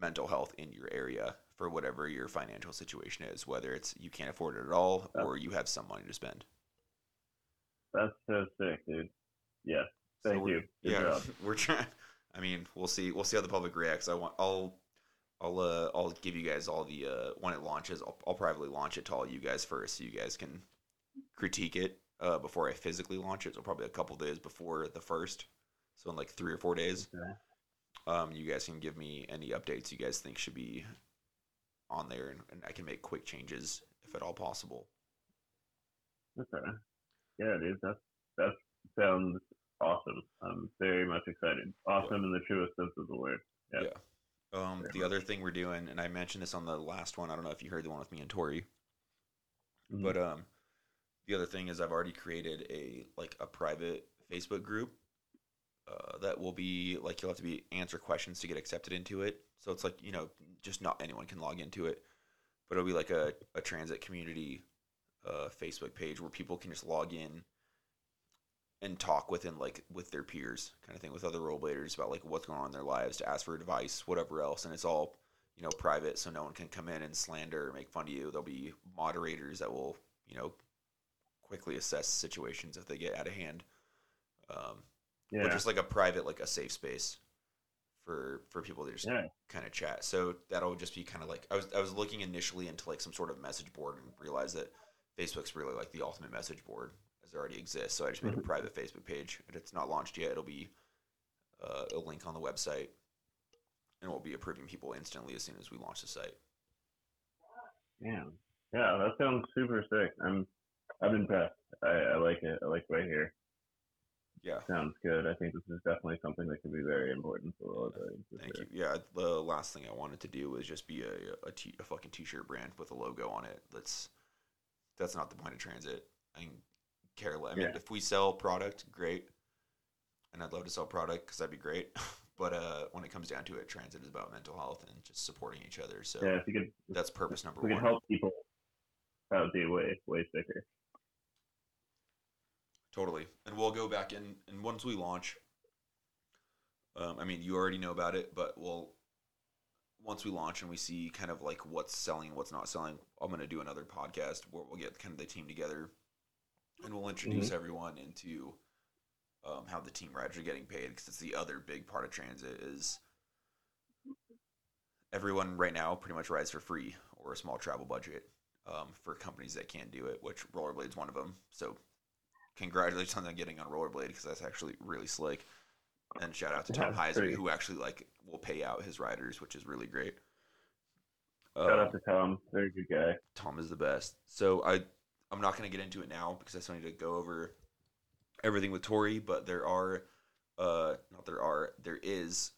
mental health in your area for whatever your financial situation is, whether it's you can't afford it at all or you have some money to spend. That's so sick, dude. Yeah, thank so you. Good yeah, job. We're trying. I mean, we'll see. We'll see how the public reacts. I want. I'll. I'll uh, I'll give you guys all the uh, when it launches. I'll, I'll privately launch it to all you guys first, so you guys can critique it uh, before I physically launch it. So probably a couple days before the first. So in like three or four days, okay. um, you guys can give me any updates you guys think should be on there, and, and I can make quick changes if at all possible. Okay. Yeah, dude, that that sounds awesome. I'm very much excited. Awesome yeah. In the truest sense of the word. Yeah. yeah. Um, the other thing we're doing, and I mentioned this on the last one, I don't know if you heard the one with me and Tori, mm-hmm. but um, the other thing is I've already created a like a private Facebook group uh, that will be like you'll have to be answer questions to get accepted into it. So it's like, you know, just not anyone can log into it, but it'll be like a, a transit community uh, Facebook page where people can just log in and talk within like with their peers kind of thing, with other rollerbladers about like what's going on in their lives, to ask for advice, whatever else. And it's all, you know, private. So no one can come in and slander or make fun of you. There'll be moderators that will, you know, quickly assess situations if they get out of hand. Um, yeah. But just like a private, like a safe space for, for people to just yeah. kind of chat. So that'll just be kind of like, I was, I was looking initially into like some sort of message board and realized that Facebook's really like the ultimate message board. Already exists, so I just made a private Facebook page, and it's not launched yet. It'll be uh, a link on the website, and we'll be approving people instantly as soon as we launch the site. Yeah, yeah, that sounds super sick. I'm, I'm impressed. I, I like it. I like right here. Yeah, sounds good. I think this is definitely something that could be very important for all of us. Thank you. Yeah, the last thing I wanted to do was just be a a, t- a fucking t-shirt brand with a logo on it. That's that's not the point of transit. I mean, care less. I mean, yeah. If we sell product, great, and I'd love to sell product because that'd be great. But uh, when it comes down to it, transit is about mental health and just supporting each other. So yeah, if you could, that's purpose if number we one. We can help people. That would be way way sicker. Totally, and we'll go back in, and once we launch, um, I mean, you already know about it, but we'll once we launch and we see kind of like what's selling, what's not selling. I'm gonna do another podcast where we'll get kind of the team together. And we'll introduce mm-hmm. everyone into um, how the team riders are getting paid, because it's the other big part of transit is everyone right now pretty much rides for free or a small travel budget um, for companies that can do it, which Rollerblade's one of them. So congratulations on getting on Rollerblade, because that's actually really slick. And shout out to Tom Heiser, pretty. who actually like will pay out his riders, which is really great. Shout um, out to Tom. Very good guy. Tom is the best. So I... I'm not going to get into it now because I still need to go over everything with Tori, but there are, uh, not there are, there is,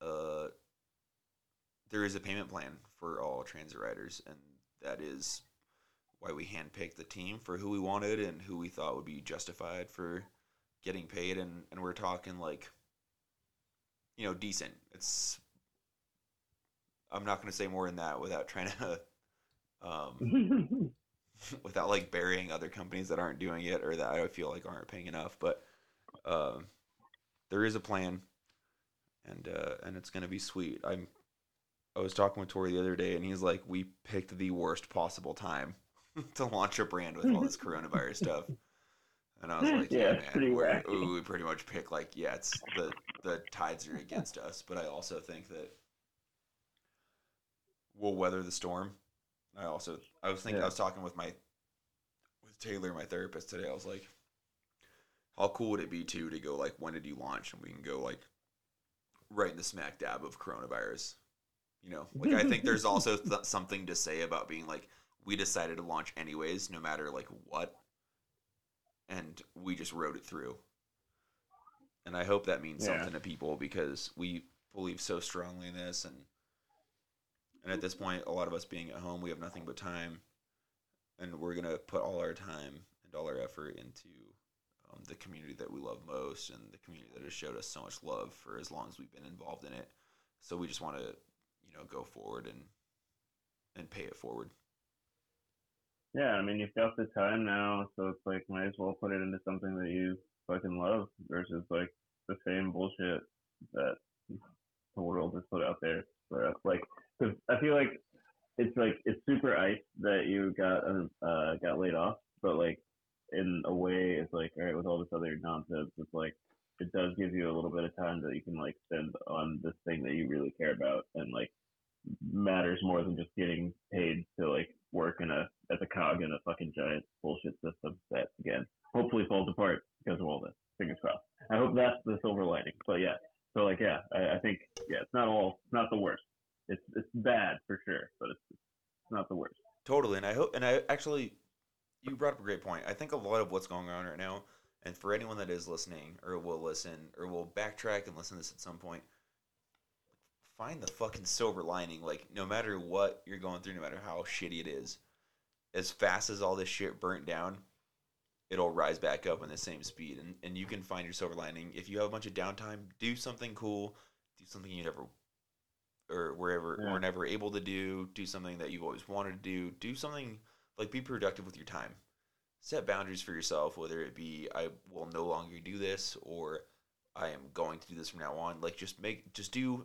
uh, there is a payment plan for all transit riders, and that is why we handpicked the team for who we wanted and who we thought would be justified for getting paid. And, and we're talking like, you know, decent. It's, I'm not going to say more than that without trying to, um, without like burying other companies that aren't doing it or that I feel like aren't paying enough. But um, there is a plan, and uh, and it's going to be sweet. I'm, I was talking with Tori the other day, and he's like, we picked the worst possible time to launch a brand with all this coronavirus stuff. And I was like, yeah, yeah man, pretty we're, ooh, we pretty much pick like, yeah, it's the, the tides are against us. But I also think that we'll weather the storm. I also, I was thinking, yeah. I was talking with my, with Taylor, my therapist today. I was like, how cool would it be too, to go like, when did you launch? And we can go like right in the smack dab of coronavirus. You know, like I think there's also th- something to say about being like, we decided to launch anyways, no matter like what, and we just rode it through. And I hope that means yeah. something to people, because we believe so strongly in this. And, and at this point, a lot of us being at home, we have nothing but time, and we're going to put all our time and all our effort into um, the community that we love most, and the community that has showed us so much love for as long as we've been involved in it. So we just want to, you know, go forward and and pay it forward. Yeah, I mean, you've got the time now, so it's like, might as well put it into something that you fucking love versus like the same bullshit that the world has put out there for us. Like, cause I feel like it's like it's super ice that you got uh, got laid off, but like in a way, it's like, all right, with all this other nonsense, it's like, it does give you a little bit of time that you can like spend on this thing that you really care about and like matters more than just getting paid to like work in a, as a cog in a fucking giant bullshit system that again, hopefully falls apart because of all this. Fingers crossed. I hope that's the silver lining, but yeah. So like, yeah, I, I think, yeah, it's not all, it's not the worst. It's, it's bad for sure, but it's, it's not the worst. Totally. And I hope, and I actually, you brought up a great point. I think a lot of what's going on right now, and for anyone that is listening or will listen or will backtrack and listen to this at some point, find the fucking silver lining. Like, no matter what you're going through, no matter how shitty it is, as fast as all this shit burnt down, it'll rise back up in the same speed. And, and you can find your silver lining. If you have a bunch of downtime, do something cool. Do something you never or wherever yeah. were never able to do. Do something that you've always wanted to do. Do something, like, be productive with your time. Set boundaries for yourself, whether it be I will no longer do this or I am going to do this from now on. Like, just make, just do,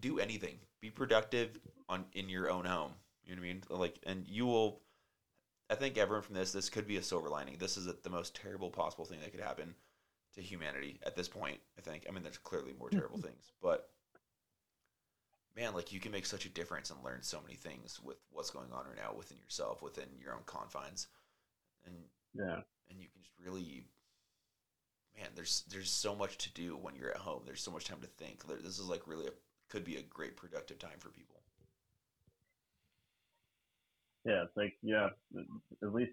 do anything. Be productive on in your own home. You know what I mean? Like, and you will. I think everyone from this, this could be a silver lining. This is a, the most terrible possible thing that could happen to humanity at this point. I think. I mean, there's clearly more terrible things, but man, like, you can make such a difference and learn so many things with what's going on right now within yourself, within your own confines. And yeah, and you can just really, man, there's there's so much to do when you're at home. There's so much time to think. This is like really a, could be a great productive time for people. Yeah, it's like, yeah, at least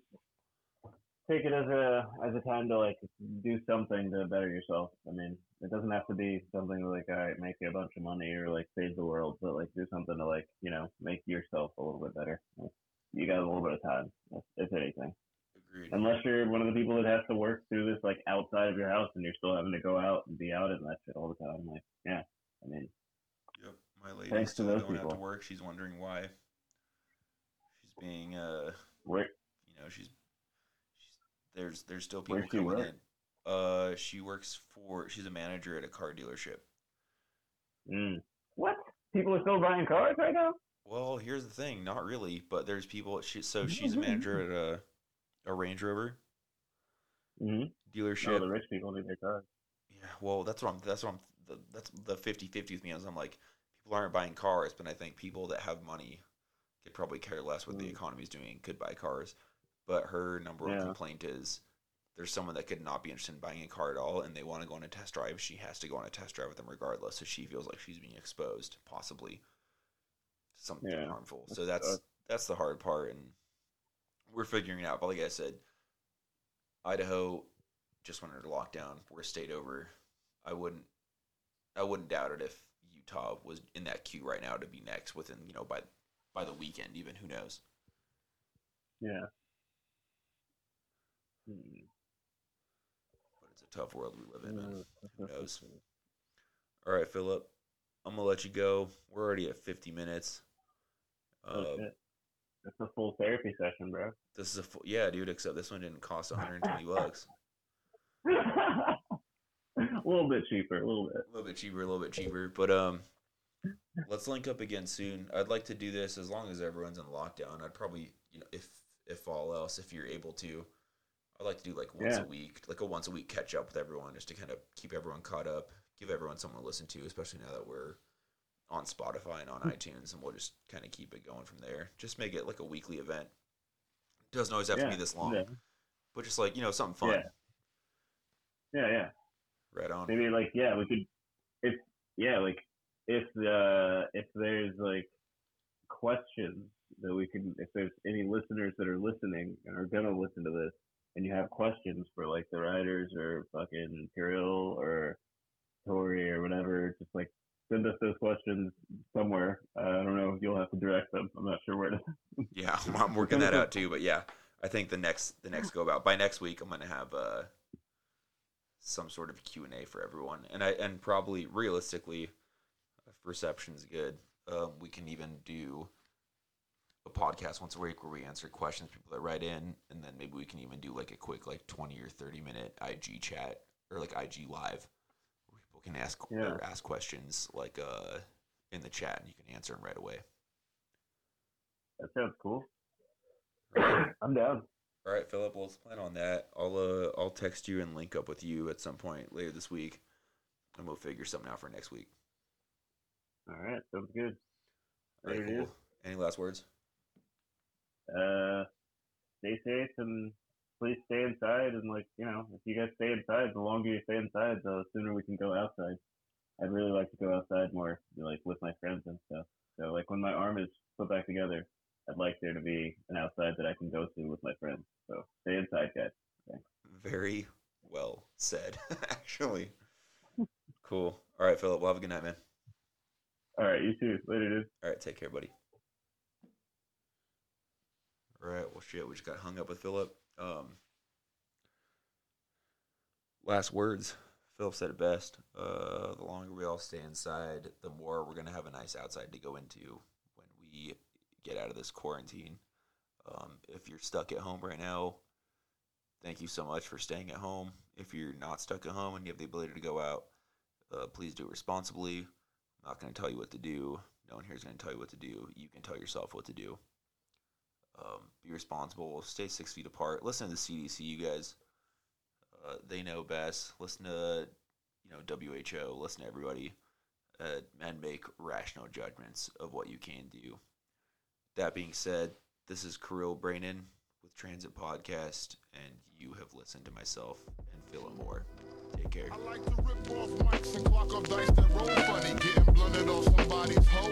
take it as a as a time to like do something to better yourself. I mean, it doesn't have to be something like, all right, make a bunch of money or like save the world, but like do something to like, you know, make yourself a little bit better. You got a little bit of time, if, if anything. Unless you're one of the people that has to work through this, like, outside of your house, and you're still having to go out and be out and that shit all the time. Like, yeah, I mean. Yep, my lady's still going out to work. She's wondering why. She's being, uh, where? You know, she's, she's there's there's still people coming in. Uh, she works for, she's a manager at a car dealership. Mm. What? People are still buying cars right now? Well, here's the thing, not really, but there's people, she, so she's a manager at a, a Range Rover mm-hmm. dealership. No, the rich people need their cars. Yeah, well, that's what I'm. That's what I'm. The, that's the fifty-fifty with me. Is I'm like, people aren't buying cars, but I think people that have money could probably care less what mm. the economy is doing. Could buy cars, but her number yeah. one complaint is there's someone that could not be interested in buying a car at all, and they want to go on a test drive. She has to go on a test drive with them regardless, so she feels like she's being exposed, possibly to something yeah. harmful. So that's that's, that's the hard part, and we're figuring it out. But like I said, Idaho just went under lockdown. We're a state over. I wouldn't, I wouldn't doubt it if Utah was in that queue right now to be next within, you know, by, by the weekend, even, who knows? Yeah. tough world we live in, man. Who knows? All right, Philip, I'm going to let you go. We're already at fifty minutes. Uh, oh, shit. That's a full therapy session, bro. This is a full, yeah, dude, except this one didn't cost one hundred twenty bucks. A little bit cheaper, a little bit. A little bit cheaper, a little bit cheaper. But um, let's link up again soon. I'd like to do this as long as everyone's in lockdown. I'd probably, you know, if if all else, if you're able to, I'd like to do like once yeah. a week, like a once a week catch up with everyone, just to kind of keep everyone caught up, give everyone someone to listen to, especially now that we're on Spotify and on iTunes, and we'll just kind of keep it going from there. Just make it like a weekly event. It doesn't always have yeah. to be this long, yeah. but just like, you know, something fun. Yeah, yeah. yeah. Right on. Maybe like, yeah, we could, if, yeah, like if, uh, if there's like questions that we can, if there's any listeners that are listening and are going to listen to this and you have questions for like the writers or fucking Kirill or Tori or whatever, just like send us those questions somewhere. Uh, I don't know if you'll have to direct them. I'm not sure where to. Yeah. I'm working that out too, but yeah, I think the next, the next go about by next week, I'm going to have, uh, some sort of Q and A for everyone. And I and probably realistically, if reception's good, um, we can even do a podcast once a week where we answer questions, people that write in, and then maybe we can even do like a quick like twenty or thirty minute I G chat or like I G live where people can ask yeah. or ask questions like uh in the chat and you can answer them right away. That sounds cool. Right. I'm down. All right, Philip, well, let's plan on that. I'll uh, I'll text you and link up with you at some point later this week, and we'll figure something out for next week. All right, sounds good. All right, cool. Any last words? Uh, stay safe and please stay inside. And like you know, if you guys stay inside, the longer you stay inside, the sooner we can go outside. I'd really like to go outside more, like with my friends and stuff. So like when my arm is put back together, I'd like there to be an outside that I can go to with my friends. So stay inside, guys. Thanks. Very well said, actually. Cool. All right, Philip. Well, have a good night, man. All right, you too. Later, dude. All right, take care, buddy. All right, well, shit, we just got hung up with Philip. Um, last words. Philip said it best. Uh, the longer we all stay inside, the more we're going to have a nice outside to go into when we get out of this quarantine. Um, if you're stuck at home right now, thank you so much for staying at home. If you're not stuck at home and you have the ability to go out, uh, please do it responsibly. I'm not going to tell you what to do. No one here is going to tell you what to do. You can tell yourself what to do. Um, be responsible. Stay six feet apart. Listen to the C D C, you guys. Uh, they know best. Listen to, you know, W H O. Listen to everybody. Uh, and make rational judgments of what you can do. That being said, this is Kirill Brainin with Transit Podcast, and you have listened to myself and Philip Moore. Take care. I like to rip off mics and clock up dice that roll funny, getting blunted off somebody's hoe.